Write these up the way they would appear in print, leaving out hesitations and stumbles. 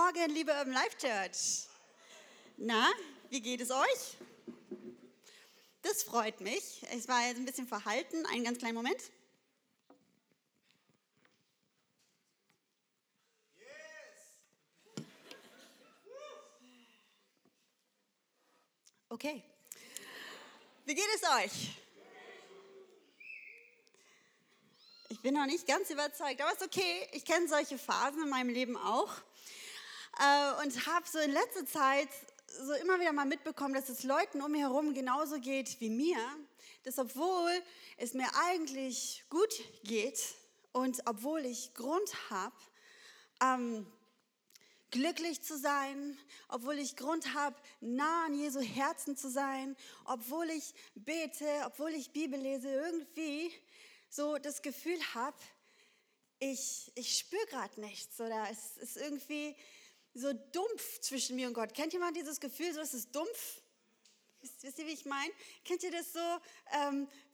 Morgen, liebe Urban Life Church. Na, wie geht es euch? Das freut mich. Ich war jetzt ein bisschen verhalten. Einen ganz kleinen Moment. Yes. Okay. Wie geht es euch? Ich bin noch nicht ganz überzeugt, aber ist okay. Ich kenne solche Phasen in meinem Leben auch und habe so in letzter Zeit so immer wieder mal mitbekommen, dass es Leuten um mich herum genauso geht wie mir, dass obwohl es mir eigentlich gut geht und obwohl ich Grund habe, glücklich zu sein, obwohl ich Grund habe, nah an Jesu Herzen zu sein, obwohl ich bete, obwohl ich Bibel lese, irgendwie so das Gefühl habe, ich spüre gerade nichts oder es ist irgendwie so dumpf zwischen mir und Gott. Kennt jemand dieses Gefühl, so ist es dumpf? Wisst ihr, wie ich meine? Kennt ihr das so?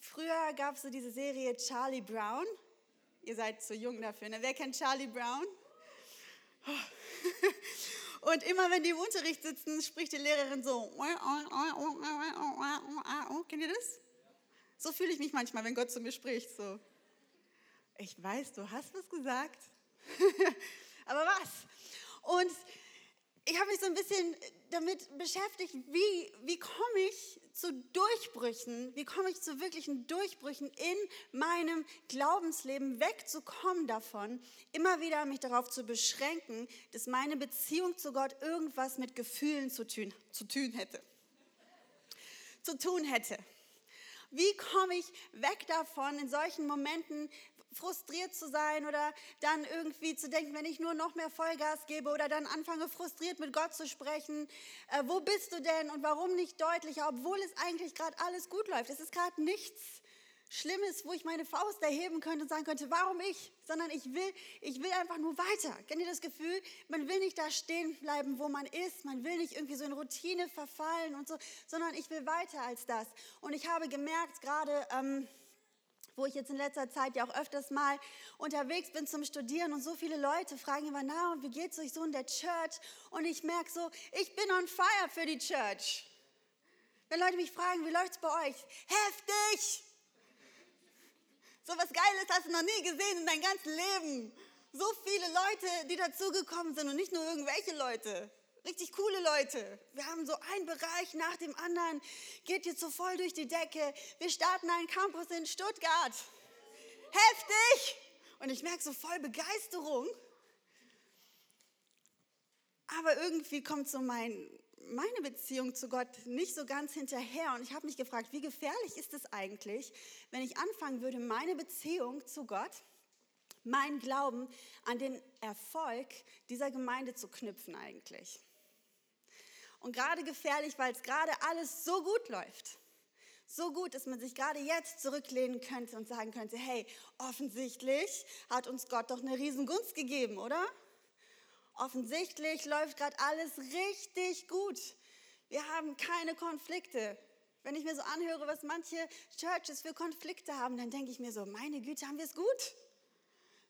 Früher gab es so diese Serie Charlie Brown. Ihr seid zu jung dafür, ne? Wer kennt Charlie Brown? Oh. Und immer wenn die im Unterricht sitzen, spricht die Lehrerin so. Kennt ihr das? So fühle ich mich manchmal, wenn Gott zu mir spricht. So, ich weiß, du hast was gesagt, aber was? Und ich habe mich so ein bisschen damit beschäftigt, wie komme ich zu Durchbrüchen, wie komme ich zu wirklichen Durchbrüchen in meinem Glaubensleben, wegzukommen davon, immer wieder mich darauf zu beschränken, dass meine Beziehung zu Gott irgendwas mit Gefühlen zu tun hätte. Wie komme ich weg davon, in solchen Momenten frustriert zu sein oder dann irgendwie zu denken, wenn ich nur noch mehr Vollgas gebe oder dann anfange, frustriert mit Gott zu sprechen. Wo bist du denn und warum nicht deutlicher, obwohl es eigentlich gerade alles gut läuft. Es ist gerade nichts Schlimmes, wo ich meine Faust erheben könnte und sagen könnte, warum ich? Sondern ich will einfach nur weiter. Kennt ihr das Gefühl? Man will nicht da stehen bleiben, wo man ist. Man will nicht irgendwie so in Routine verfallen und so, sondern ich will weiter als das. Und ich habe gemerkt, gerade wo ich jetzt in letzter Zeit ja auch öfters mal unterwegs bin zum Studieren und so viele Leute fragen immer, na und wie geht's euch so in der Church? Und ich merke so, ich bin on fire für die Church. Wenn Leute mich fragen, wie läuft's bei euch? Heftig! So was Geiles hast du noch nie gesehen in deinem ganzen Leben. So viele Leute, die dazugekommen sind und nicht nur irgendwelche Leute. Richtig coole Leute. Wir haben so einen Bereich nach dem anderen. Geht jetzt so voll durch die Decke. Wir starten einen Campus in Stuttgart. Heftig! Und ich merke so voll Begeisterung. Aber irgendwie kommt so meine Beziehung zu Gott nicht so ganz hinterher und ich habe mich gefragt, wie gefährlich ist es eigentlich, wenn ich anfangen würde, meine Beziehung zu Gott, meinen Glauben an den Erfolg dieser Gemeinde zu knüpfen eigentlich. Und gerade gefährlich, weil es gerade alles so gut läuft. So gut, dass man sich gerade jetzt zurücklehnen könnte und sagen könnte, hey, offensichtlich hat uns Gott doch eine Riesengunst gegeben, oder? Offensichtlich läuft gerade alles richtig gut. Wir haben keine Konflikte. Wenn ich mir so anhöre, was manche Churches für Konflikte haben, dann denke ich mir so, meine Güte, haben wir es gut?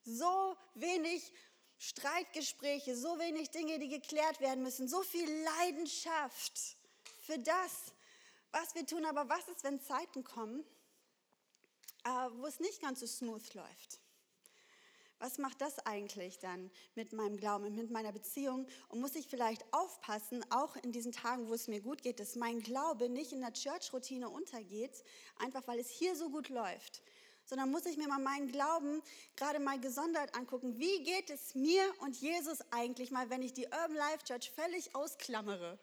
So wenig Streitgespräche, so wenig Dinge, die geklärt werden müssen, so viel Leidenschaft für das, was wir tun. Aber was ist, wenn Zeiten kommen, wo es nicht ganz so smooth läuft? Was macht das eigentlich dann mit meinem Glauben und mit meiner Beziehung? Und muss ich vielleicht aufpassen, auch in diesen Tagen, wo es mir gut geht, dass mein Glaube nicht in der Church-Routine untergeht, einfach weil es hier so gut läuft, sondern muss ich mir mal meinen Glauben gerade mal gesondert angucken. Wie geht es mir und Jesus eigentlich mal, wenn ich die Urban Life Church völlig ausklammere?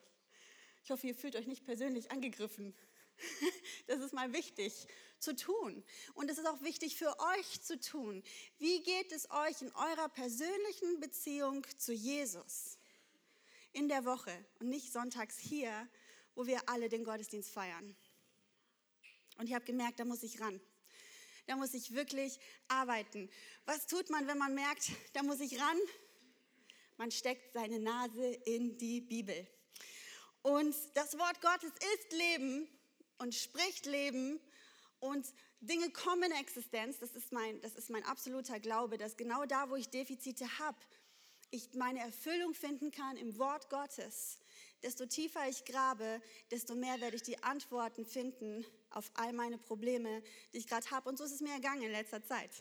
Ich hoffe, ihr fühlt euch nicht persönlich angegriffen. Das ist mal wichtig zu tun und es ist auch wichtig für euch zu tun. Wie geht es euch in eurer persönlichen Beziehung zu Jesus in der Woche und nicht sonntags hier, wo wir alle den Gottesdienst feiern? Und ich habe gemerkt, da muss ich ran. Da muss ich wirklich arbeiten. Was tut man, wenn man merkt, da muss ich ran? Man steckt seine Nase in die Bibel. Und das Wort Gottes ist Leben. Und spricht Leben und Dinge kommen in Existenz. Das ist mein absoluter Glaube, dass genau da, wo ich Defizite habe, ich meine Erfüllung finden kann im Wort Gottes, desto tiefer ich grabe, desto mehr werde ich die Antworten finden auf all meine Probleme, die ich gerade habe. Und so ist es mir ergangen in letzter Zeit.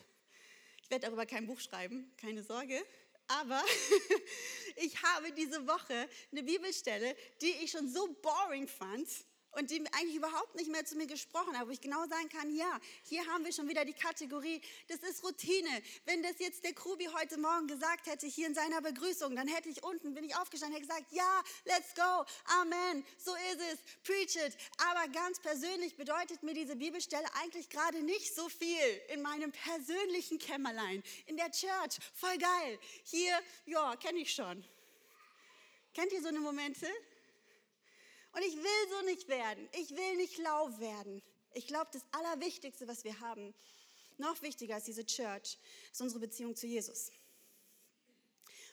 Ich werde darüber kein Buch schreiben, keine Sorge. Aber ich habe diese Woche eine Bibelstelle, die ich schon so boring fand und die eigentlich überhaupt nicht mehr zu mir gesprochen hat, wo ich genau sagen kann, ja, hier haben wir schon wieder die Kategorie, das ist Routine. Wenn das jetzt der Krubi heute Morgen gesagt hätte, hier in seiner Begrüßung, dann hätte ich unten, bin ich aufgestanden, hätte gesagt, ja, let's go, Amen, so ist es, preach it. Aber ganz persönlich bedeutet mir diese Bibelstelle eigentlich gerade nicht so viel in meinem persönlichen Kämmerlein, in der Church, voll geil. Hier, ja, kenne ich schon. Kennt ihr so eine Momente? Und ich will so nicht werden. Ich will nicht lau werden. Ich glaube, das Allerwichtigste, was wir haben, noch wichtiger als diese Church, ist unsere Beziehung zu Jesus.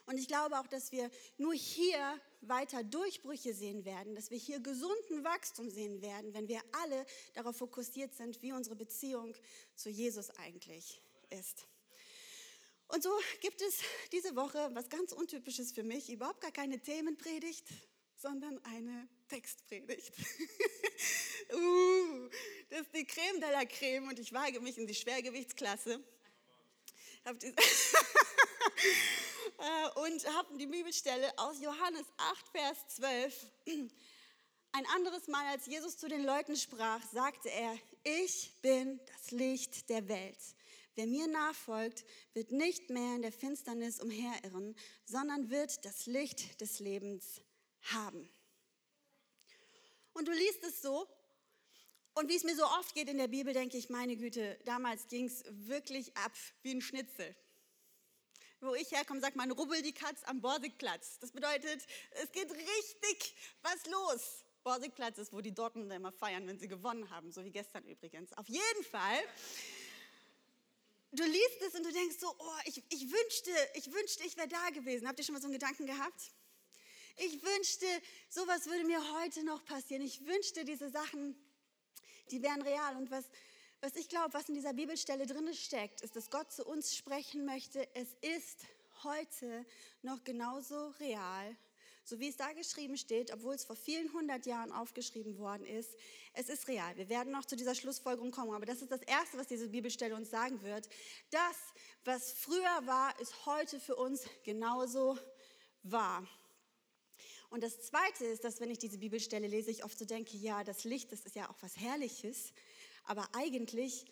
Und ich glaube auch, dass wir nur hier weiter Durchbrüche sehen werden, dass wir hier gesunden Wachstum sehen werden, wenn wir alle darauf fokussiert sind, wie unsere Beziehung zu Jesus eigentlich ist. Und so gibt es diese Woche, was ganz Untypisches für mich, überhaupt gar keine Themenpredigt, sondern eine Textpredigt. Das ist die Creme de la Creme und ich wage mich in die Schwergewichtsklasse. Und habe die Bibelstelle aus Johannes 8, Vers 12. Ein anderes Mal, als Jesus zu den Leuten sprach, sagte er, ich bin das Licht der Welt. Wer mir nachfolgt, wird nicht mehr in der Finsternis umherirren, sondern wird das Licht des Lebens haben. Und du liest es so und wie es mir so oft geht in der Bibel, denke ich, meine Güte, damals ging es wirklich ab wie ein Schnitzel. Wo ich herkomme, sagt man, rubbel die Katz am Borsigplatz. Das bedeutet, es geht richtig was los. Borsigplatz ist, wo die Dortmunder immer feiern, wenn sie gewonnen haben, so wie gestern übrigens. Auf jeden Fall, du liest es und du denkst so, oh, ich wünschte, ich wäre da gewesen. Habt ihr schon mal so einen Gedanken gehabt? Ich wünschte, sowas würde mir heute noch passieren. Ich wünschte, diese Sachen, die wären real. Und was ich glaube, was in dieser Bibelstelle drin steckt, ist, dass Gott zu uns sprechen möchte. Es ist heute noch genauso real, so wie es da geschrieben steht, obwohl es vor vielen 100 Jahren aufgeschrieben worden ist. Es ist real. Wir werden noch zu dieser Schlussfolgerung kommen. Aber das ist das Erste, was diese Bibelstelle uns sagen wird. Das, was früher war, ist heute für uns genauso wahr. Und das Zweite ist, dass wenn ich diese Bibelstelle lese, ich oft so denke, ja, das Licht, das ist ja auch was Herrliches, aber eigentlich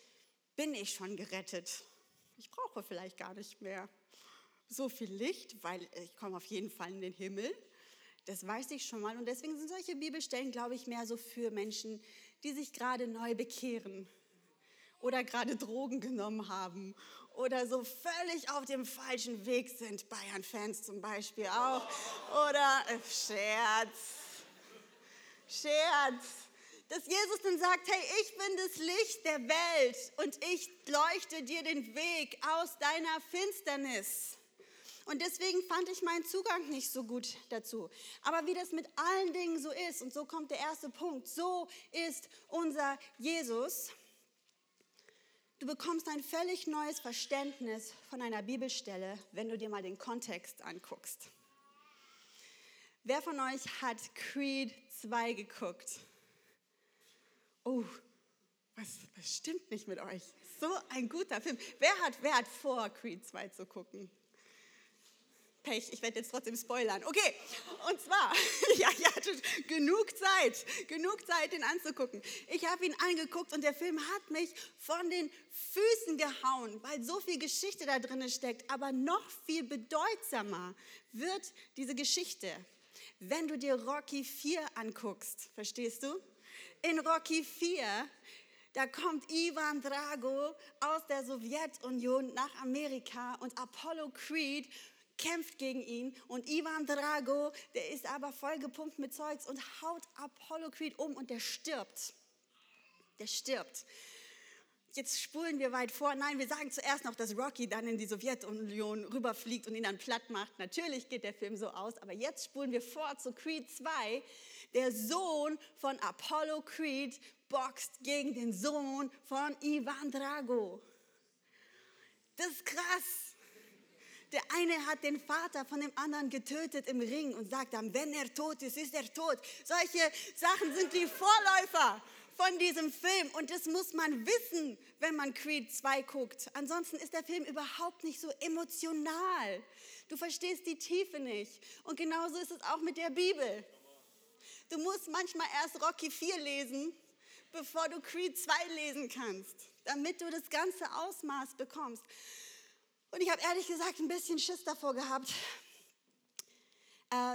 bin ich schon gerettet. Ich brauche vielleicht gar nicht mehr so viel Licht, weil ich komme auf jeden Fall in den Himmel. Das weiß ich schon mal und deswegen sind solche Bibelstellen, glaube ich, mehr so für Menschen, die sich gerade neu bekehren oder gerade Drogen genommen haben oder so völlig auf dem falschen Weg sind, Bayern-Fans zum Beispiel auch, oder Scherz, dass Jesus dann sagt, hey, ich bin das Licht der Welt und ich leuchte dir den Weg aus deiner Finsternis. Und deswegen fand ich meinen Zugang nicht so gut dazu. Aber wie das mit allen Dingen so ist, und so kommt der erste Punkt, so ist unser Jesus. Du bekommst ein völlig neues Verständnis von einer Bibelstelle, wenn du dir mal den Kontext anguckst. Wer von euch hat Creed 2 geguckt? Oh, was stimmt nicht mit euch? So ein guter Film. Wer hat vor, Creed 2 zu gucken? Pech, ich werde jetzt trotzdem spoilern. Okay, und zwar, ja, ich hatte genug Zeit, den anzugucken. Ich habe ihn angeguckt und der Film hat mich von den Füßen gehauen, weil so viel Geschichte da drin steckt. Aber noch viel bedeutsamer wird diese Geschichte, wenn du dir Rocky IV anguckst. Verstehst du? In Rocky IV, da kommt Ivan Drago aus der Sowjetunion nach Amerika und Apollo Creed kämpft gegen ihn und Ivan Drago, der ist aber vollgepumpt mit Zeugs und haut Apollo Creed um und der stirbt. Der stirbt. Jetzt spulen wir weit vor. Nein, wir sagen zuerst noch, dass Rocky dann in die Sowjetunion rüberfliegt und ihn dann platt macht. Natürlich geht der Film so aus, aber jetzt spulen wir vor zu Creed 2. Der Sohn von Apollo Creed boxt gegen den Sohn von Ivan Drago. Das ist krass. Der eine hat den Vater von dem anderen getötet im Ring und sagt dann, wenn er tot ist, ist er tot. Solche Sachen sind die Vorläufer von diesem Film und das muss man wissen, wenn man Creed 2 guckt. Ansonsten ist der Film überhaupt nicht so emotional. Du verstehst die Tiefe nicht und genauso ist es auch mit der Bibel. Du musst manchmal erst Rocky IV lesen, bevor du Creed 2 lesen kannst, damit du das ganze Ausmaß bekommst. Und ich habe ehrlich gesagt ein bisschen Schiss davor gehabt,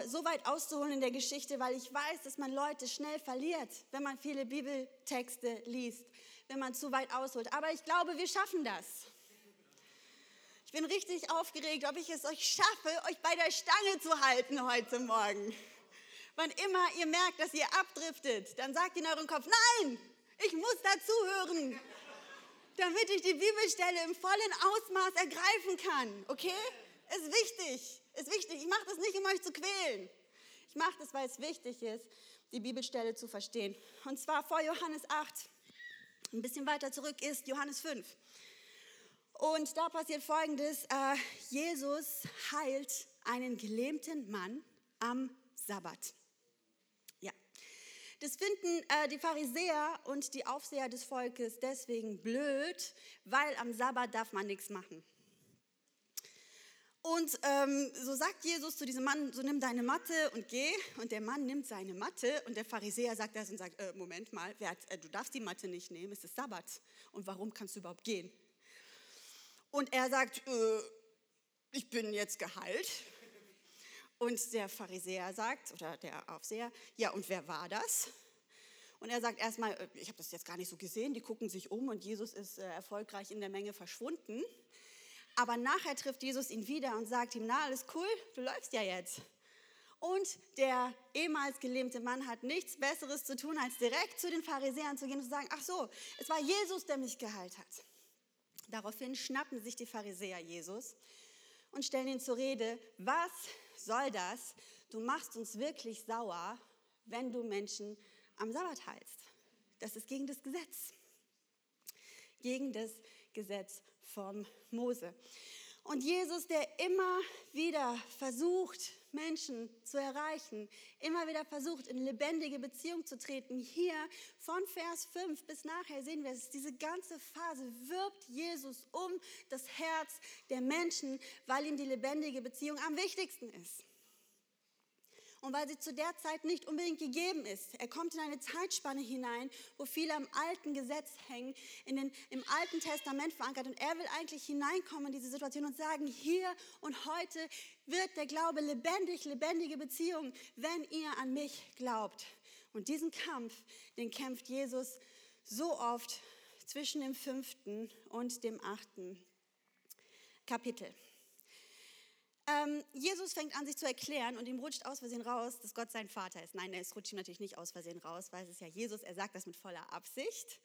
so weit auszuholen in der Geschichte, weil ich weiß, dass man Leute schnell verliert, wenn man viele Bibeltexte liest, wenn man zu weit ausholt. Aber ich glaube, wir schaffen das. Ich bin richtig aufgeregt, ob ich es euch schaffe, euch bei der Stange zu halten heute Morgen. Wann immer ihr merkt, dass ihr abdriftet, dann sagt in eurem Kopf, nein, ich muss dazuhören, damit ich die Bibelstelle im vollen Ausmaß ergreifen kann, okay? Ist wichtig. Ich mache das nicht, um euch zu quälen. Ich mache das, weil es wichtig ist, die Bibelstelle zu verstehen. Und zwar vor Johannes 8, ein bisschen weiter zurück ist Johannes 5. Und da passiert Folgendes, Jesus heilt einen gelähmten Mann am Sabbat. Das finden die Pharisäer und die Aufseher des Volkes deswegen blöd, weil am Sabbat darf man nichts machen. Und so sagt Jesus zu diesem Mann, so nimm deine Matte und geh. Und der Mann nimmt seine Matte und der Pharisäer sagt das und sagt, Moment mal, du darfst die Matte nicht nehmen, es ist Sabbat. Und warum kannst du überhaupt gehen? Und er sagt, ich bin jetzt geheilt. Und der Pharisäer sagt, oder der Aufseher, ja und wer war das? Und er sagt erstmal, ich habe das jetzt gar nicht so gesehen, die gucken sich um und Jesus ist erfolgreich in der Menge verschwunden. Aber nachher trifft Jesus ihn wieder und sagt ihm, na alles cool, du läufst ja jetzt. Und der ehemals gelähmte Mann hat nichts Besseres zu tun, als direkt zu den Pharisäern zu gehen und zu sagen, ach so, es war Jesus, der mich geheilt hat. Daraufhin schnappen sich die Pharisäer Jesus und stellen ihn zur Rede, was soll das? Du machst uns wirklich sauer, wenn du Menschen am Sabbat heilst. Das ist gegen das Gesetz. Gegen das Gesetz von Mose. Und Jesus, der immer wieder versucht, Menschen zu erreichen, immer wieder versucht, in lebendige Beziehung zu treten. Hier von Vers 5 bis nachher sehen wir es, diese ganze Phase wirbt Jesus um das Herz der Menschen, weil ihm die lebendige Beziehung am wichtigsten ist. Und weil sie zu der Zeit nicht unbedingt gegeben ist. Er kommt in eine Zeitspanne hinein, wo viele am alten Gesetz hängen, im Alten Testament verankert. Und er will eigentlich hineinkommen in diese Situation und sagen, hier und heute wird der Glaube lebendig, lebendige Beziehung, wenn ihr an mich glaubt. Und diesen Kampf, den kämpft Jesus so oft zwischen dem 5. und dem 8. Kapitel. Jesus fängt an, sich zu erklären und ihm rutscht aus Versehen raus, dass Gott sein Vater ist. Nein, es rutscht ihm natürlich nicht aus Versehen raus, weil es ist ja Jesus, er sagt das mit voller Absicht.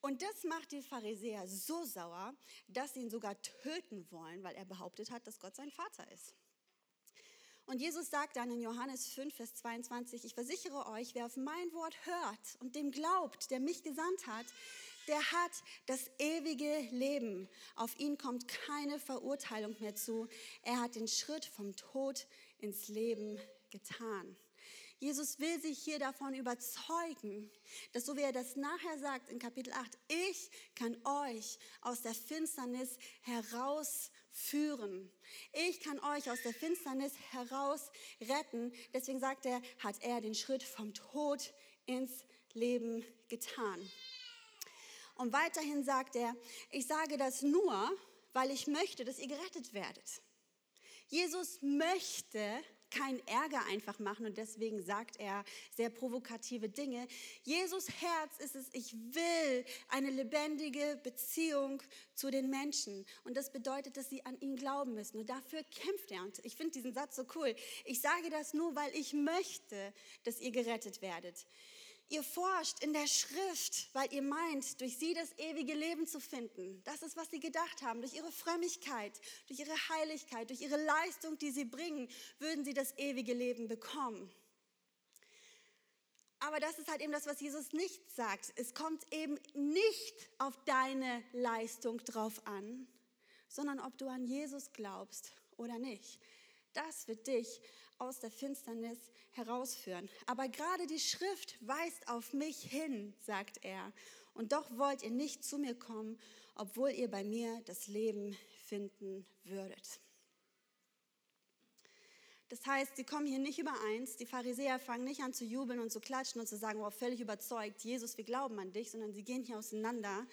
Und das macht die Pharisäer so sauer, dass sie ihn sogar töten wollen, weil er behauptet hat, dass Gott sein Vater ist. Und Jesus sagt dann in Johannes 5, Vers 22, ich versichere euch, wer auf mein Wort hört und dem glaubt, der mich gesandt hat, der hat das ewige Leben. Auf ihn kommt keine Verurteilung mehr zu. Er hat den Schritt vom Tod ins Leben getan. Jesus will sich hier davon überzeugen, dass, so wie er das nachher sagt in Kapitel 8, ich kann euch aus der Finsternis herausführen. Ich kann euch aus der Finsternis heraus retten. Deswegen sagt er, hat er den Schritt vom Tod ins Leben getan. Und weiterhin sagt er, ich sage das nur, weil ich möchte, dass ihr gerettet werdet. Jesus möchte keinen Ärger einfach machen und deswegen sagt er sehr provokative Dinge. Jesus' Herz ist es, ich will eine lebendige Beziehung zu den Menschen. Und das bedeutet, dass sie an ihn glauben müssen. Und dafür kämpft er. Und ich finde diesen Satz so cool. Ich sage das nur, weil ich möchte, dass ihr gerettet werdet. Ihr forscht in der Schrift, weil ihr meint, durch sie das ewige Leben zu finden. Das ist, was sie gedacht haben. Durch ihre Frömmigkeit, durch ihre Heiligkeit, durch ihre Leistung, die sie bringen, würden sie das ewige Leben bekommen. Aber das ist halt eben das, was Jesus nicht sagt. Es kommt eben nicht auf deine Leistung drauf an, sondern ob du an Jesus glaubst oder nicht. Das wird dich aus der Finsternis herausführen. Aber gerade die Schrift weist auf mich hin, sagt er. Und doch wollt ihr nicht zu mir kommen, obwohl ihr bei mir das Leben finden würdet. Das heißt, sie kommen hier nicht übereins. Die Pharisäer fangen nicht an zu jubeln und zu klatschen und zu sagen, wow, völlig überzeugt, Jesus, wir glauben an dich, sondern sie gehen hier auseinander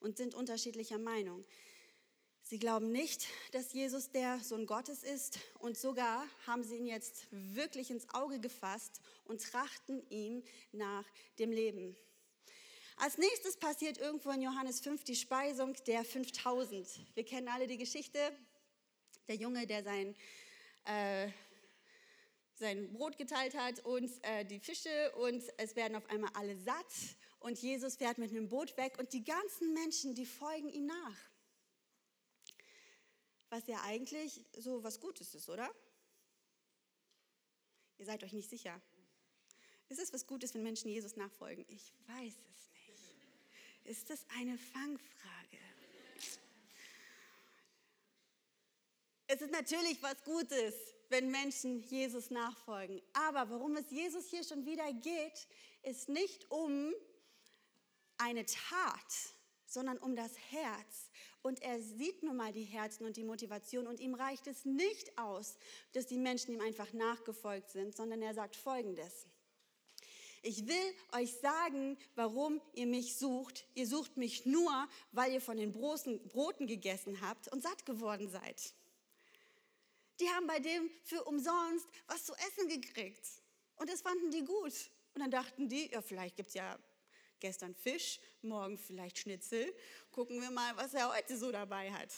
und sind unterschiedlicher Meinung. Sie glauben nicht, dass Jesus der Sohn Gottes ist und sogar haben sie ihn jetzt wirklich ins Auge gefasst und trachten ihm nach dem Leben. Als nächstes passiert irgendwo in Johannes 5 die Speisung der 5000. Wir kennen alle die Geschichte. Der Junge, der sein Brot geteilt hat und die Fische und es werden auf einmal alle satt und Jesus fährt mit einem Boot weg und die ganzen Menschen, die folgen ihm nach. Was ja eigentlich so was Gutes ist, oder? Ihr seid euch nicht sicher. Ist es was Gutes, wenn Menschen Jesus nachfolgen? Ich weiß es nicht. Ist das eine Fangfrage? Es ist natürlich was Gutes, wenn Menschen Jesus nachfolgen. Aber worum es Jesus hier schon wieder geht, ist nicht um eine Tat, sondern um das Herz. Und er sieht nun mal die Herzen und die Motivation. Und ihm reicht es nicht aus, dass die Menschen ihm einfach nachgefolgt sind, sondern er sagt Folgendes. Ich will euch sagen, warum ihr mich sucht. Ihr sucht mich nur, weil ihr von den Broten gegessen habt und satt geworden seid. Die haben bei dem für umsonst was zu essen gekriegt. Und das fanden die gut. Und dann dachten die, ja, vielleicht gibt es ja gestern Fisch, morgen vielleicht Schnitzel. Gucken wir mal, was er heute so dabei hat.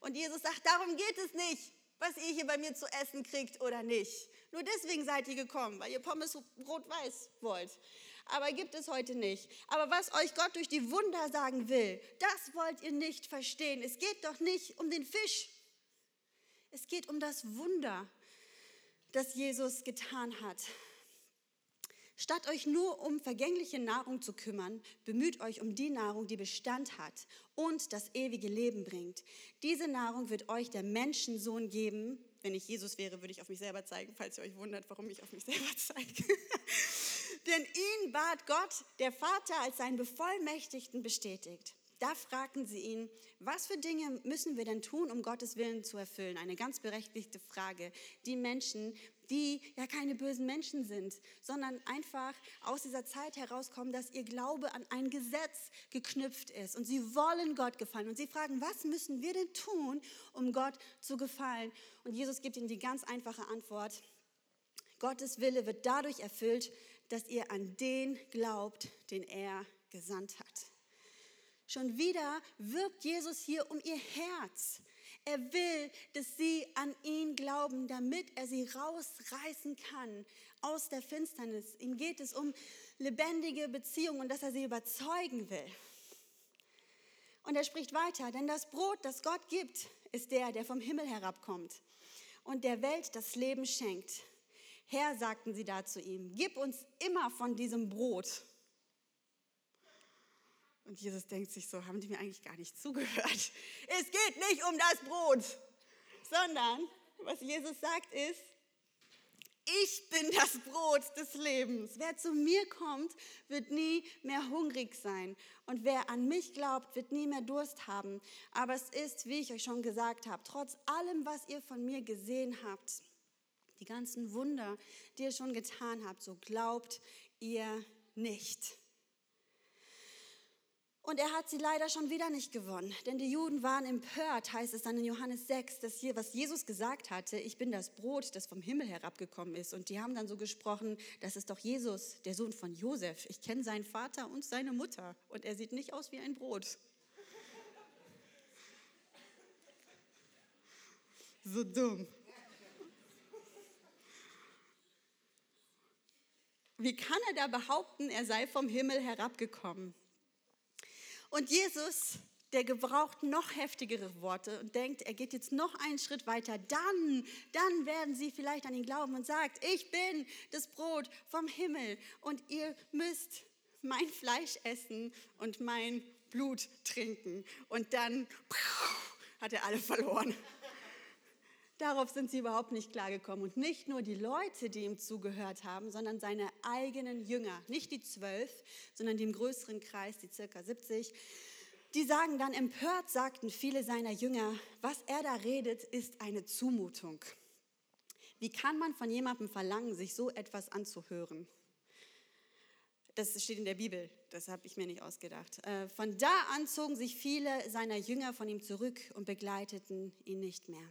Und Jesus sagt, darum geht es nicht, was ihr hier bei mir zu essen kriegt oder nicht. Nur deswegen seid ihr gekommen, weil ihr Pommes rot-weiß wollt. Aber gibt es heute nicht. Aber was euch Gott durch die Wunder sagen will, das wollt ihr nicht verstehen. Es geht doch nicht um den Fisch. Es geht um das Wunder, das Jesus getan hat. Statt euch nur um vergängliche Nahrung zu kümmern, bemüht euch um die Nahrung, die Bestand hat und das ewige Leben bringt. Diese Nahrung wird euch der Menschensohn geben. Wenn ich Jesus wäre, würde ich auf mich selber zeigen, falls ihr euch wundert, warum ich auf mich selber zeige. Denn ihn bat Gott, der Vater, als seinen Bevollmächtigten bestätigt. Da fragten sie ihn, was für Dinge müssen wir denn tun, um Gottes Willen zu erfüllen? Eine ganz berechtigte Frage. Die Menschen, die ja keine bösen Menschen sind, sondern einfach aus dieser Zeit herauskommen, dass ihr Glaube an ein Gesetz geknüpft ist. Und sie wollen Gott gefallen. Und sie fragen, was müssen wir denn tun, um Gott zu gefallen? Und Jesus gibt ihnen die ganz einfache Antwort. Gottes Wille wird dadurch erfüllt, dass ihr an den glaubt, den er gesandt hat. Schon wieder wirbt Jesus hier um ihr Herz. Er will, dass sie an ihn glauben, damit er sie rausreißen kann aus der Finsternis. Ihm geht es um lebendige Beziehungen und dass er sie überzeugen will. Und er spricht weiter, denn das Brot, das Gott gibt, ist der, der vom Himmel herabkommt und der Welt das Leben schenkt. Herr, sagten sie da zu ihm, gib uns immer von diesem Brot. Und Jesus denkt sich so, haben die mir eigentlich gar nicht zugehört? Es geht nicht um das Brot, sondern was Jesus sagt ist, ich bin das Brot des Lebens. Wer zu mir kommt, wird nie mehr hungrig sein. Und wer an mich glaubt, wird nie mehr Durst haben. Aber es ist, wie ich euch schon gesagt habe, trotz allem, was ihr von mir gesehen habt, die ganzen Wunder, die ihr schon getan habt, so glaubt ihr nicht. Und er hat sie leider schon wieder nicht gewonnen, denn die Juden waren empört, heißt es dann in Johannes 6, dass hier, was Jesus gesagt hatte, ich bin das Brot, das vom Himmel herabgekommen ist. Und die haben dann so gesprochen, das ist doch Jesus, der Sohn von Josef. Ich kenne seinen Vater und seine Mutter und er sieht nicht aus wie ein Brot. So dumm. Wie kann er da behaupten, er sei vom Himmel herabgekommen? Und Jesus, der gebraucht noch heftigere Worte und denkt, er geht jetzt noch einen Schritt weiter. Dann werden sie vielleicht an ihn glauben und sagt, ich bin das Brot vom Himmel und ihr müsst mein Fleisch essen und mein Blut trinken. Und dann hat er alle verloren. Darauf sind sie überhaupt nicht klargekommen. Und nicht nur die Leute, die ihm zugehört haben, sondern seine eigenen Jünger, nicht die 12, sondern den größeren Kreis, die circa 70, die sagen dann, empört sagten viele seiner Jünger, was er da redet, ist eine Zumutung. Wie kann man von jemandem verlangen, sich so etwas anzuhören? Das steht in der Bibel, das habe ich mir nicht ausgedacht. Von da an zogen sich viele seiner Jünger von ihm zurück und begleiteten ihn nicht mehr.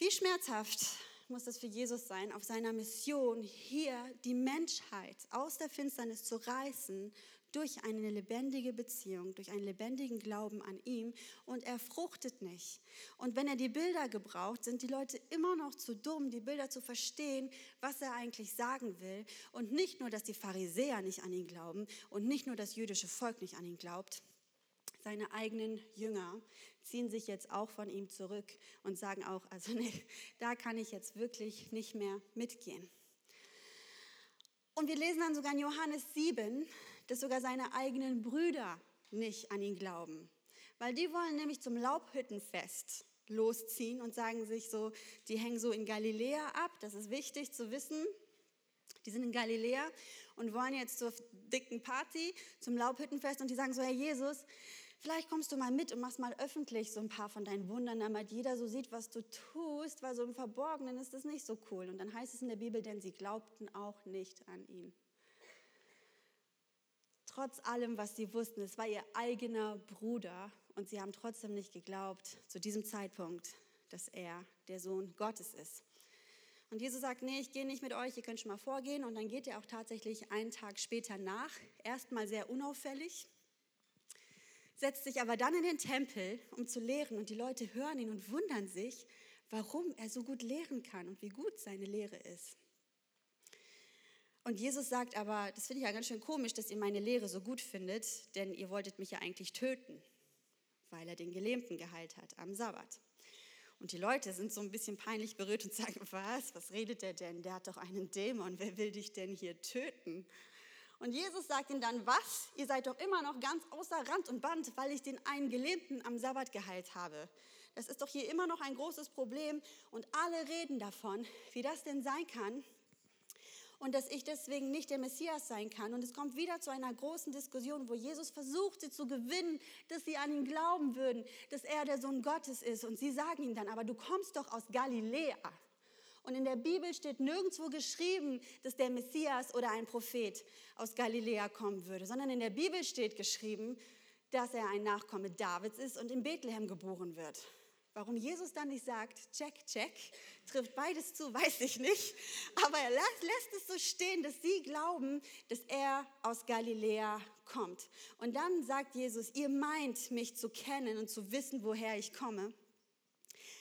Wie schmerzhaft muss das für Jesus sein, auf seiner Mission hier die Menschheit aus der Finsternis zu reißen, durch eine lebendige Beziehung, durch einen lebendigen Glauben an ihm, und er fruchtet nicht. Und wenn er die Bilder gebraucht, sind die Leute immer noch zu dumm, die Bilder zu verstehen, was er eigentlich sagen will. Und nicht nur, dass die Pharisäer nicht an ihn glauben und nicht nur das jüdische Volk nicht an ihn glaubt, seine eigenen Jünger ziehen sich jetzt auch von ihm zurück und sagen auch, also nee, da kann ich jetzt wirklich nicht mehr mitgehen. Und wir lesen dann sogar in Johannes 7, dass sogar seine eigenen Brüder nicht an ihn glauben. Weil die wollen nämlich zum Laubhüttenfest losziehen und sagen sich so, die hängen so in Galiläa ab, das ist wichtig zu wissen. Die sind in Galiläa und wollen jetzt zur dicken Party, zum Laubhüttenfest, und die sagen so, Herr Jesus, vielleicht kommst du mal mit und machst mal öffentlich so ein paar von deinen Wundern, damit jeder so sieht, was du tust, weil so im Verborgenen ist das nicht so cool. Und dann heißt es in der Bibel, denn sie glaubten auch nicht an ihn. Trotz allem, was sie wussten, es war ihr eigener Bruder und sie haben trotzdem nicht geglaubt, zu diesem Zeitpunkt, dass er der Sohn Gottes ist. Und Jesus sagt, nee, ich gehe nicht mit euch, ihr könnt schon mal vorgehen. Und dann geht er auch tatsächlich einen Tag später nach, erstmal sehr unauffällig, setzt sich aber dann in den Tempel, um zu lehren. Und die Leute hören ihn und wundern sich, warum er so gut lehren kann und wie gut seine Lehre ist. Und Jesus sagt aber, das finde ich ja ganz schön komisch, dass ihr meine Lehre so gut findet, denn ihr wolltet mich ja eigentlich töten, weil er den Gelähmten geheilt hat am Sabbat. Und die Leute sind so ein bisschen peinlich berührt und sagen, was redet der denn? Der hat doch einen Dämon, wer will dich denn hier töten? Und Jesus sagt ihnen dann, was? Ihr seid doch immer noch ganz außer Rand und Band, weil ich den einen Gelähmten am Sabbat geheilt habe. Das ist doch hier immer noch ein großes Problem und alle reden davon, wie das denn sein kann. Und dass ich deswegen nicht der Messias sein kann. Und es kommt wieder zu einer großen Diskussion, wo Jesus versucht, sie zu gewinnen, dass sie an ihn glauben würden, dass er der Sohn Gottes ist. Und sie sagen ihm dann, aber du kommst doch aus Galiläa. Und in der Bibel steht nirgendwo geschrieben, dass der Messias oder ein Prophet aus Galiläa kommen würde, sondern in der Bibel steht geschrieben, dass er ein Nachkomme Davids ist und in Bethlehem geboren wird. Warum Jesus dann nicht sagt, check, trifft beides zu, weiß ich nicht. Aber er lässt es so stehen, dass sie glauben, dass er aus Galiläa kommt. Und dann sagt Jesus, ihr meint, mich zu kennen und zu wissen, woher ich komme.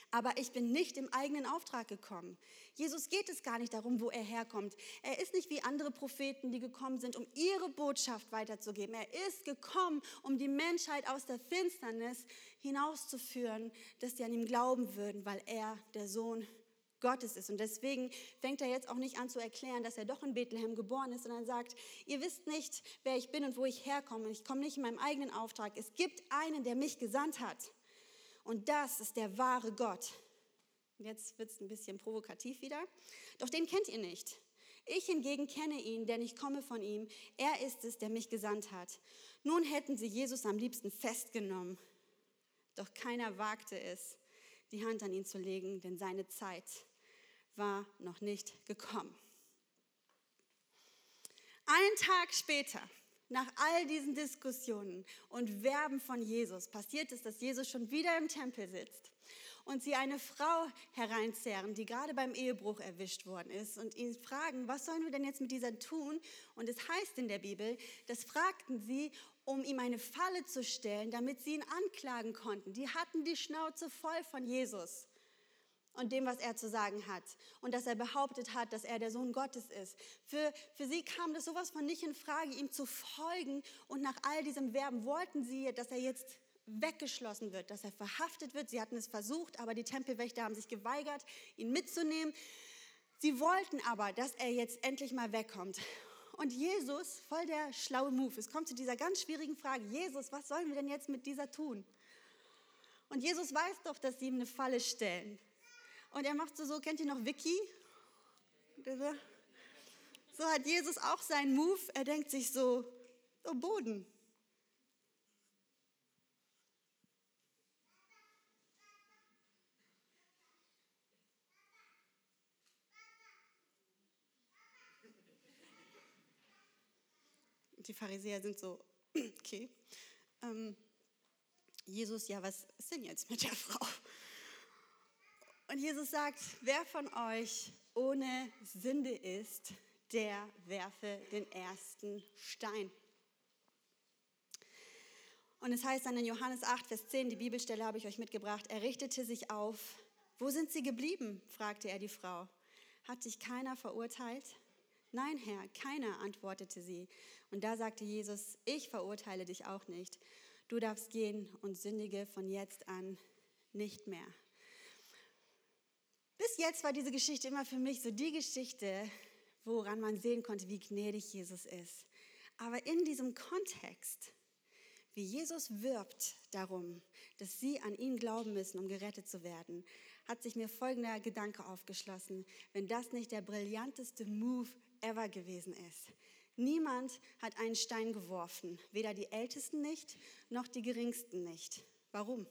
Aber ich bin nicht im eigenen Auftrag gekommen. Jesus geht es gar nicht darum, wo er herkommt. Er ist nicht wie andere Propheten, die gekommen sind, um ihre Botschaft weiterzugeben. Er ist gekommen, um die Menschheit aus der Finsternis hinauszuführen, dass sie an ihm glauben würden, weil er der Sohn Gottes ist. Und deswegen fängt er jetzt auch nicht an zu erklären, dass er doch in Bethlehem geboren ist, sondern sagt, ihr wisst nicht, wer ich bin und wo ich herkomme. Ich komme nicht in meinem eigenen Auftrag. Es gibt einen, der mich gesandt hat. Und das ist der wahre Gott. Jetzt wird es ein bisschen provokativ wieder. Doch den kennt ihr nicht. Ich hingegen kenne ihn, denn ich komme von ihm. Er ist es, der mich gesandt hat. Nun hätten sie Jesus am liebsten festgenommen. Doch keiner wagte es, die Hand an ihn zu legen, denn seine Zeit war noch nicht gekommen. Einen Tag später, nach all diesen Diskussionen und Werben von Jesus, passiert es, dass Jesus schon wieder im Tempel sitzt und sie eine Frau hereinzerren, die gerade beim Ehebruch erwischt worden ist, und ihn fragen, was sollen wir denn jetzt mit dieser tun? Und es heißt in der Bibel, das fragten sie, um ihm eine Falle zu stellen, damit sie ihn anklagen konnten. Die hatten die Schnauze voll von Jesus und dem, was er zu sagen hat und dass er behauptet hat, dass er der Sohn Gottes ist. Für sie kam das sowas von nicht in Frage, ihm zu folgen, und nach all diesem Werben wollten sie, dass er jetzt weggeschlossen wird, dass er verhaftet wird. Sie hatten es versucht, aber die Tempelwächter haben sich geweigert, ihn mitzunehmen. Sie wollten aber, dass er jetzt endlich mal wegkommt. Und Jesus, voll der schlaue Move, es kommt zu dieser ganz schwierigen Frage, Jesus, was sollen wir denn jetzt mit dieser tun? Und Jesus weiß doch, dass sie ihm eine Falle stellen. Und er macht so, kennt ihr noch Vicky? So hat Jesus auch seinen Move. Er denkt sich so Boden. Die Pharisäer sind so, okay. Jesus, ja, was ist denn jetzt mit der Frau? Und Jesus sagt, wer von euch ohne Sünde ist, der werfe den ersten Stein. Und es heißt dann in Johannes 8, Vers 10, die Bibelstelle habe ich euch mitgebracht, er richtete sich auf. Wo sind sie geblieben? Fragte er die Frau. Hat dich keiner verurteilt? Nein, Herr, keiner, antwortete sie. Und da sagte Jesus, ich verurteile dich auch nicht. Du darfst gehen und sündige von jetzt an nicht mehr. Bis jetzt war diese Geschichte immer für mich so die Geschichte, woran man sehen konnte, wie gnädig Jesus ist. Aber in diesem Kontext, wie Jesus wirbt darum, dass sie an ihn glauben müssen, um gerettet zu werden, hat sich mir folgender Gedanke aufgeschlossen, wenn das nicht der brillanteste Move ever gewesen ist. Niemand hat einen Stein geworfen, weder die Ältesten nicht, noch die Geringsten nicht. Warum?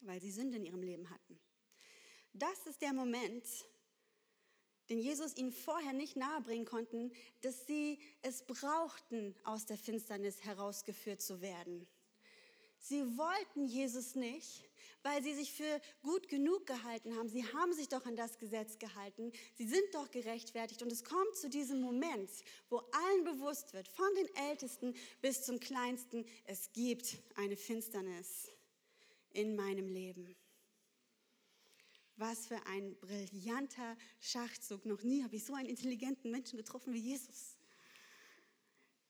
Weil sie Sünde in ihrem Leben hatten. Das ist der Moment, den Jesus ihnen vorher nicht nahebringen konnten, dass sie es brauchten, aus der Finsternis herausgeführt zu werden. Sie wollten Jesus nicht, weil sie sich für gut genug gehalten haben. Sie haben sich doch an das Gesetz gehalten. Sie sind doch gerechtfertigt. Und es kommt zu diesem Moment, wo allen bewusst wird, von den Ältesten bis zum Kleinsten, es gibt eine Finsternis in meinem Leben. Was für ein brillanter Schachzug. Noch nie habe ich so einen intelligenten Menschen getroffen wie Jesus.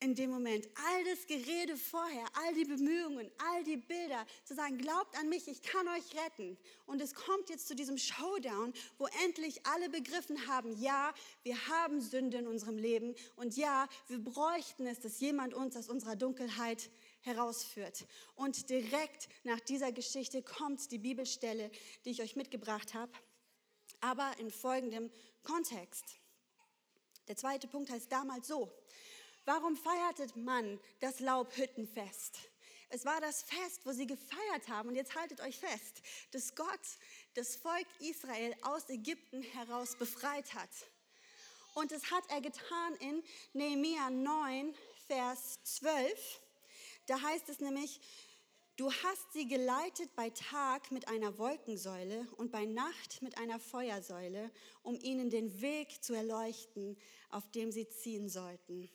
In dem Moment, all das Gerede vorher, all die Bemühungen, all die Bilder, zu sagen, glaubt an mich, ich kann euch retten. Und es kommt jetzt zu diesem Showdown, wo endlich alle begriffen haben, ja, wir haben Sünde in unserem Leben und ja, wir bräuchten es, dass jemand uns aus unserer Dunkelheit herausführt. Und direkt nach dieser Geschichte kommt die Bibelstelle, die ich euch mitgebracht habe, aber in folgendem Kontext. Der zweite Punkt heißt damals so. Warum feierte man das Laubhüttenfest? Es war das Fest, wo sie gefeiert haben, und jetzt haltet euch fest, dass Gott das Volk Israel aus Ägypten heraus befreit hat. Und das hat er getan in Nehemia 9, Vers 12. Da heißt es nämlich, du hast sie geleitet bei Tag mit einer Wolkensäule und bei Nacht mit einer Feuersäule, um ihnen den Weg zu erleuchten, auf dem sie ziehen sollten.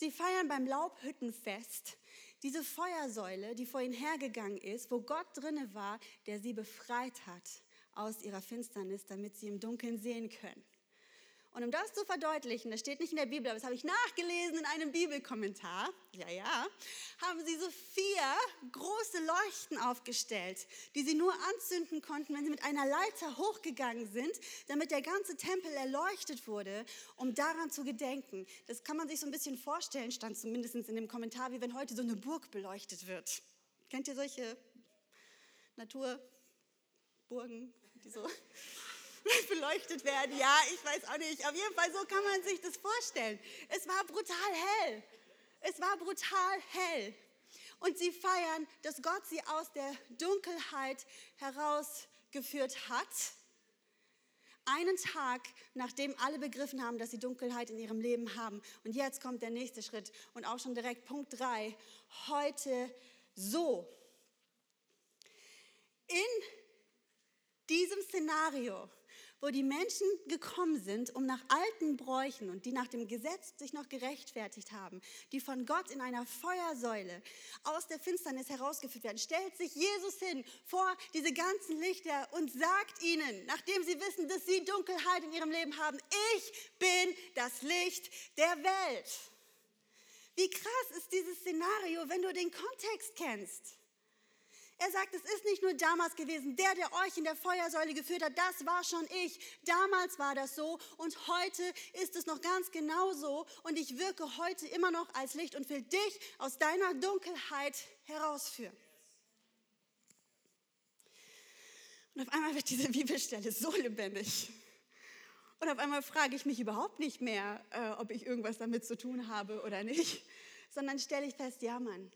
Sie feiern beim Laubhüttenfest diese Feuersäule, die vor ihnen hergegangen ist, wo Gott drinne war, der sie befreit hat aus ihrer Finsternis, damit sie im Dunkeln sehen können. Und um das zu verdeutlichen, das steht nicht in der Bibel, aber das habe ich nachgelesen in einem Bibelkommentar, haben sie so 4 große Leuchten aufgestellt, die sie nur anzünden konnten, wenn sie mit einer Leiter hochgegangen sind, damit der ganze Tempel erleuchtet wurde, um daran zu gedenken. Das kann man sich so ein bisschen vorstellen, stand zumindest in dem Kommentar, wie wenn heute so eine Burg beleuchtet wird. Kennt ihr solche Naturburgen, die so beleuchtet werden? Ja, ich weiß auch nicht. Auf jeden Fall, so kann man sich das vorstellen. Es war brutal hell. Es war brutal hell. Und sie feiern, dass Gott sie aus der Dunkelheit herausgeführt hat. Einen Tag, nachdem alle begriffen haben, dass sie Dunkelheit in ihrem Leben haben. Und jetzt kommt der nächste Schritt und auch schon direkt Punkt 3. Heute so. In diesem Szenario, wo die Menschen gekommen sind, um nach alten Bräuchen und die nach dem Gesetz sich noch gerechtfertigt haben, die von Gott in einer Feuersäule aus der Finsternis herausgeführt werden, stellt sich Jesus hin vor diese ganzen Lichter und sagt ihnen, nachdem sie wissen, dass sie Dunkelheit in ihrem Leben haben, ich bin das Licht der Welt. Wie krass ist dieses Szenario, wenn du den Kontext kennst. Er sagt, es ist nicht nur damals gewesen, der euch in der Feuersäule geführt hat, das war schon ich. Damals war das so und heute ist es noch ganz genau so und ich wirke heute immer noch als Licht und will dich aus deiner Dunkelheit herausführen. Und auf einmal wird diese Bibelstelle so lebendig. Und auf einmal frage ich mich überhaupt nicht mehr, ob ich irgendwas damit zu tun habe oder nicht, sondern stelle ich fest, ja Mann,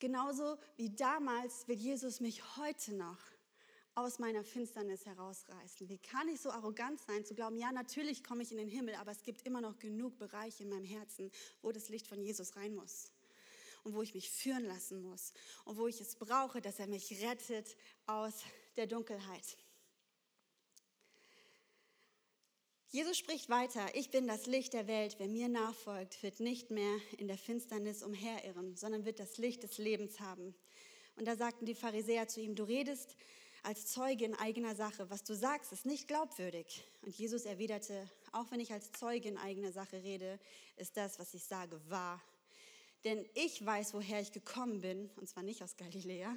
genauso wie damals will Jesus mich heute noch aus meiner Finsternis herausreißen. Wie kann ich so arrogant sein, zu glauben, ja natürlich komme ich in den Himmel, aber es gibt immer noch genug Bereiche in meinem Herzen, wo das Licht von Jesus rein muss und wo ich mich führen lassen muss und wo ich es brauche, dass er mich rettet aus der Dunkelheit. Jesus spricht weiter, ich bin das Licht der Welt, wer mir nachfolgt, wird nicht mehr in der Finsternis umherirren, sondern wird das Licht des Lebens haben. Und da sagten die Pharisäer zu ihm, du redest als Zeuge in eigener Sache, was du sagst, ist nicht glaubwürdig. Und Jesus erwiderte, auch wenn ich als Zeuge in eigener Sache rede, ist das, was ich sage, wahr. Denn ich weiß, woher ich gekommen bin, und zwar nicht aus Galiläa,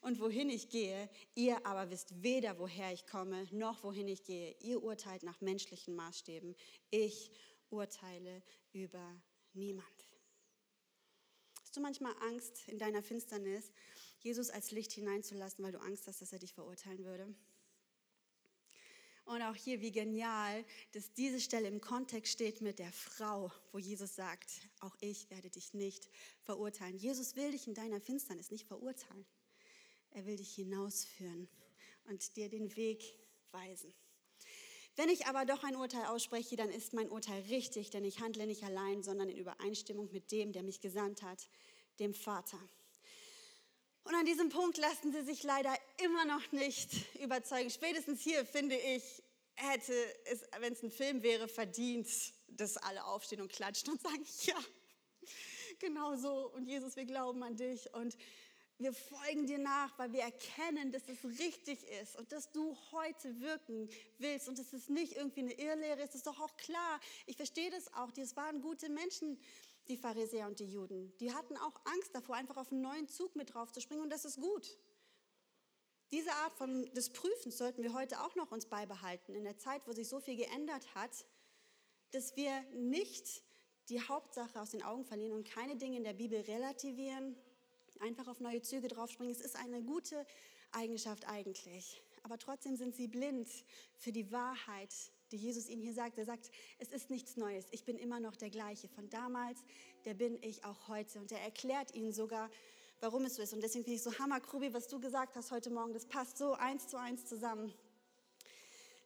und wohin ich gehe. Ihr aber wisst weder, woher ich komme, noch wohin ich gehe. Ihr urteilt nach menschlichen Maßstäben. Ich urteile über niemand. Hast du manchmal Angst, in deiner Finsternis Jesus als Licht hineinzulassen, weil du Angst hast, dass er dich verurteilen würde? Und auch hier, wie genial, dass diese Stelle im Kontext steht mit der Frau, wo Jesus sagt, auch ich werde dich nicht verurteilen. Jesus will dich in deiner Finsternis nicht verurteilen. Er will dich hinausführen und dir den Weg weisen. Wenn ich aber doch ein Urteil ausspreche, dann ist mein Urteil richtig, denn ich handle nicht allein, sondern in Übereinstimmung mit dem, der mich gesandt hat, dem Vater. Und an diesem Punkt lassen sie sich leider immer noch nicht überzeugen. Spätestens hier, finde ich, hätte es, wenn es ein Film wäre, verdient, dass alle aufstehen und klatschen und sagen, ja, genau so. Und Jesus, wir glauben an dich und wir folgen dir nach, weil wir erkennen, dass es richtig ist und dass du heute wirken willst und dass es nicht irgendwie eine Irrlehre ist. Das ist doch auch klar. Ich verstehe das auch. Das waren gute Menschen. Die Pharisäer und die Juden, die hatten auch Angst davor, einfach auf einen neuen Zug mit drauf zu springen und das ist gut. Diese Art des Prüfens sollten wir heute auch noch uns beibehalten, in der Zeit, wo sich so viel geändert hat, dass wir nicht die Hauptsache aus den Augen verlieren und keine Dinge in der Bibel relativieren, einfach auf neue Züge draufspringen. Es ist eine gute Eigenschaft eigentlich, aber trotzdem sind sie blind für die Wahrheit, die Jesus ihnen hier sagt. Er sagt, es ist nichts Neues, ich bin immer noch der Gleiche. Von damals, der bin ich auch heute. Und er erklärt ihnen sogar, warum es so ist. Und deswegen finde ich so hammer, Krubi, was du gesagt hast heute Morgen, das passt so 1 zu 1 zusammen.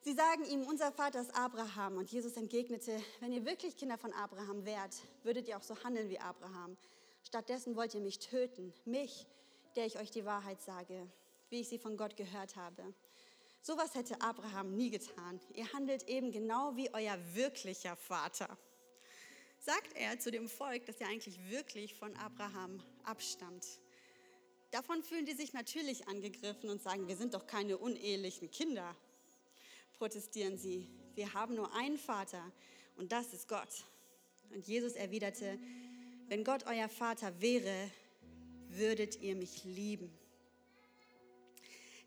Sie sagen ihm, unser Vater ist Abraham. Und Jesus entgegnete, wenn ihr wirklich Kinder von Abraham wärt, würdet ihr auch so handeln wie Abraham. Stattdessen wollt ihr mich töten, mich, der ich euch die Wahrheit sage, wie ich sie von Gott gehört habe. Sowas hätte Abraham nie getan. Ihr handelt eben genau wie euer wirklicher Vater. Sagt er zu dem Volk, das ja eigentlich wirklich von Abraham abstammt. Davon fühlen die sich natürlich angegriffen und sagen, wir sind doch keine unehelichen Kinder. Protestieren sie, wir haben nur einen Vater und das ist Gott. Und Jesus erwiderte, wenn Gott euer Vater wäre, würdet ihr mich lieben.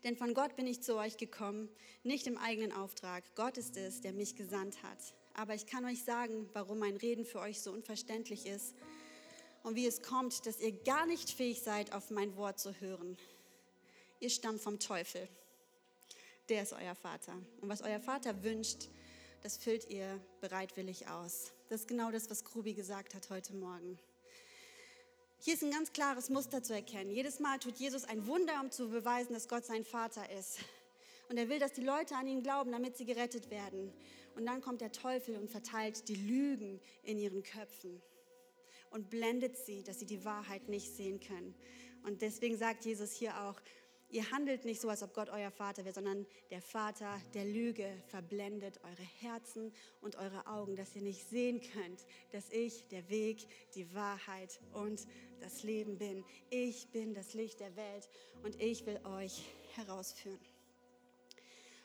Denn von Gott bin ich zu euch gekommen, nicht im eigenen Auftrag. Gott ist es, der mich gesandt hat. Aber ich kann euch sagen, warum mein Reden für euch so unverständlich ist und wie es kommt, dass ihr gar nicht fähig seid, auf mein Wort zu hören. Ihr stammt vom Teufel. Der ist euer Vater. Und was euer Vater wünscht, das füllt ihr bereitwillig aus. Das ist genau das, was Grubi gesagt hat heute Morgen. Hier ist ein ganz klares Muster zu erkennen. Jedes Mal tut Jesus ein Wunder, um zu beweisen, dass Gott sein Vater ist. Und er will, dass die Leute an ihn glauben, damit sie gerettet werden. Und dann kommt der Teufel und verteilt die Lügen in ihren Köpfen und blendet sie, dass sie die Wahrheit nicht sehen können. Und deswegen sagt Jesus hier auch, ihr handelt nicht so, als ob Gott euer Vater wäre, sondern der Vater der Lüge verblendet eure Herzen und eure Augen, dass ihr nicht sehen könnt, dass ich der Weg, die Wahrheit und das Leben bin. Ich bin das Licht der Welt und ich will euch herausführen.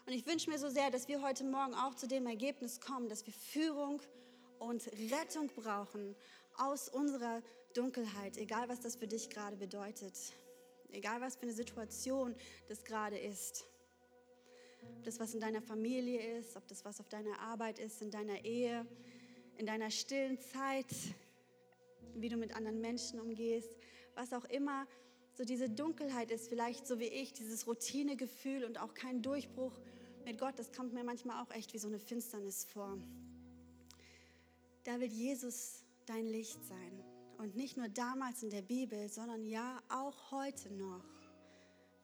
Und ich wünsche mir so sehr, dass wir heute Morgen auch zu dem Ergebnis kommen, dass wir Führung und Rettung brauchen aus unserer Dunkelheit, egal was das für dich gerade bedeutet. Egal, was für eine Situation das gerade ist. Ob das, was in deiner Familie ist, ob das, was auf deiner Arbeit ist, in deiner Ehe, in deiner stillen Zeit, wie du mit anderen Menschen umgehst, was auch immer so diese Dunkelheit ist, vielleicht so wie ich, dieses Routinegefühl und auch kein Durchbruch mit Gott, das kommt mir manchmal auch echt wie so eine Finsternis vor. Da will Jesus dein Licht sein. Und nicht nur damals in der Bibel, sondern ja, auch heute noch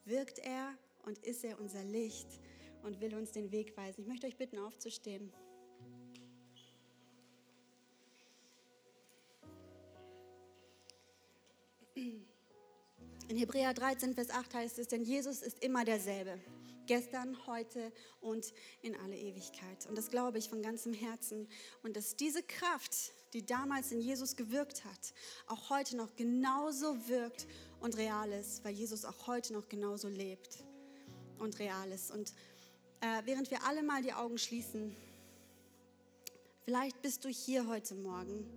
wirkt er und ist er unser Licht und will uns den Weg weisen. Ich möchte euch bitten, aufzustehen. In Hebräer 13, Vers 8 heißt es, denn Jesus ist immer derselbe, gestern, heute und in alle Ewigkeit. Und das glaube ich von ganzem Herzen. Und dass diese Kraft, die damals in Jesus gewirkt hat, auch heute noch genauso wirkt und real ist, weil Jesus auch heute noch genauso lebt und real ist. Und während wir alle mal die Augen schließen, vielleicht bist du hier heute Morgen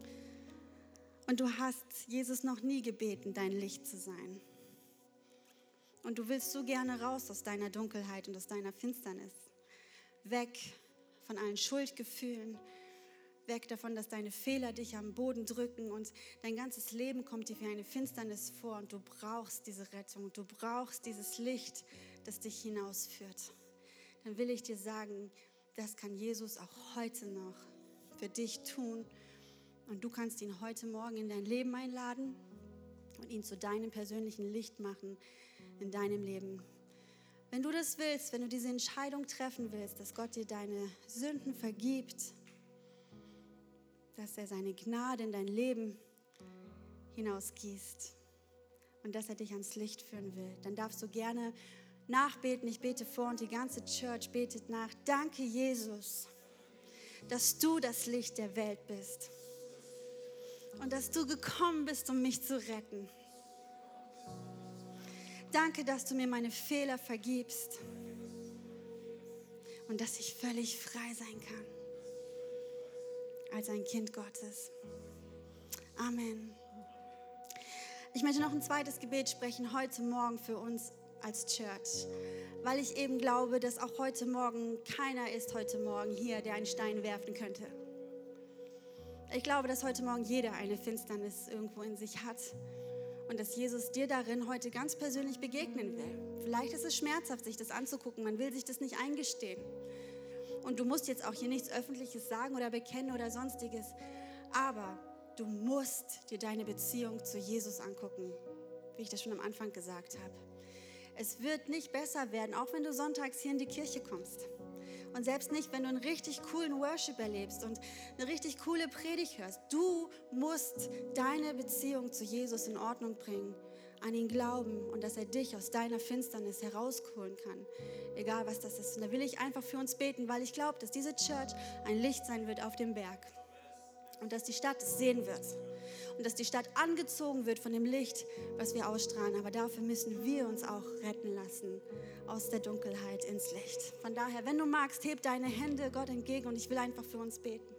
und du hast Jesus noch nie gebeten, dein Licht zu sein. Und du willst so gerne raus aus deiner Dunkelheit und aus deiner Finsternis. Weg von allen Schuldgefühlen, weg davon, dass deine Fehler dich am Boden drücken und dein ganzes Leben kommt dir wie eine Finsternis vor und du brauchst diese Rettung, du brauchst dieses Licht, das dich hinausführt. Dann will ich dir sagen, das kann Jesus auch heute noch für dich tun und du kannst ihn heute Morgen in dein Leben einladen und ihn zu deinem persönlichen Licht machen in deinem Leben. Wenn du das willst, wenn du diese Entscheidung treffen willst, dass Gott dir deine Sünden vergibt, dass er seine Gnade in dein Leben hinausgießt und dass er dich ans Licht führen will, dann darfst du gerne nachbeten. Ich bete vor und die ganze Church betet nach. Danke, Jesus, dass du das Licht der Welt bist. Und dass du gekommen bist, um mich zu retten. Danke, dass du mir meine Fehler vergibst. Und dass ich völlig frei sein kann. Als ein Kind Gottes. Amen. Ich möchte noch ein zweites Gebet sprechen heute Morgen für uns als Church. Weil ich eben glaube, dass auch heute Morgen keiner ist heute Morgen hier, der einen Stein werfen könnte. Ich glaube, dass heute Morgen jeder eine Finsternis irgendwo in sich hat und dass Jesus dir darin heute ganz persönlich begegnen will. Vielleicht ist es schmerzhaft, sich das anzugucken, man will sich das nicht eingestehen. Und du musst jetzt auch hier nichts Öffentliches sagen oder bekennen oder Sonstiges, aber du musst dir deine Beziehung zu Jesus angucken, wie ich das schon am Anfang gesagt habe. Es wird nicht besser werden, auch wenn du sonntags hier in die Kirche kommst. Und selbst nicht, wenn du einen richtig coolen Worship erlebst und eine richtig coole Predigt hörst. Du musst deine Beziehung zu Jesus in Ordnung bringen, an ihn glauben und dass er dich aus deiner Finsternis herausholen kann. Egal, was das ist. Und da will ich einfach für uns beten, weil ich glaube, dass diese Church ein Licht sein wird auf dem Berg. Und dass die Stadt es sehen wird. Und dass die Stadt angezogen wird von dem Licht, was wir ausstrahlen. Aber dafür müssen wir uns auch retten lassen aus der Dunkelheit ins Licht. Von daher, wenn du magst, heb deine Hände Gott entgegen und ich will einfach für uns beten.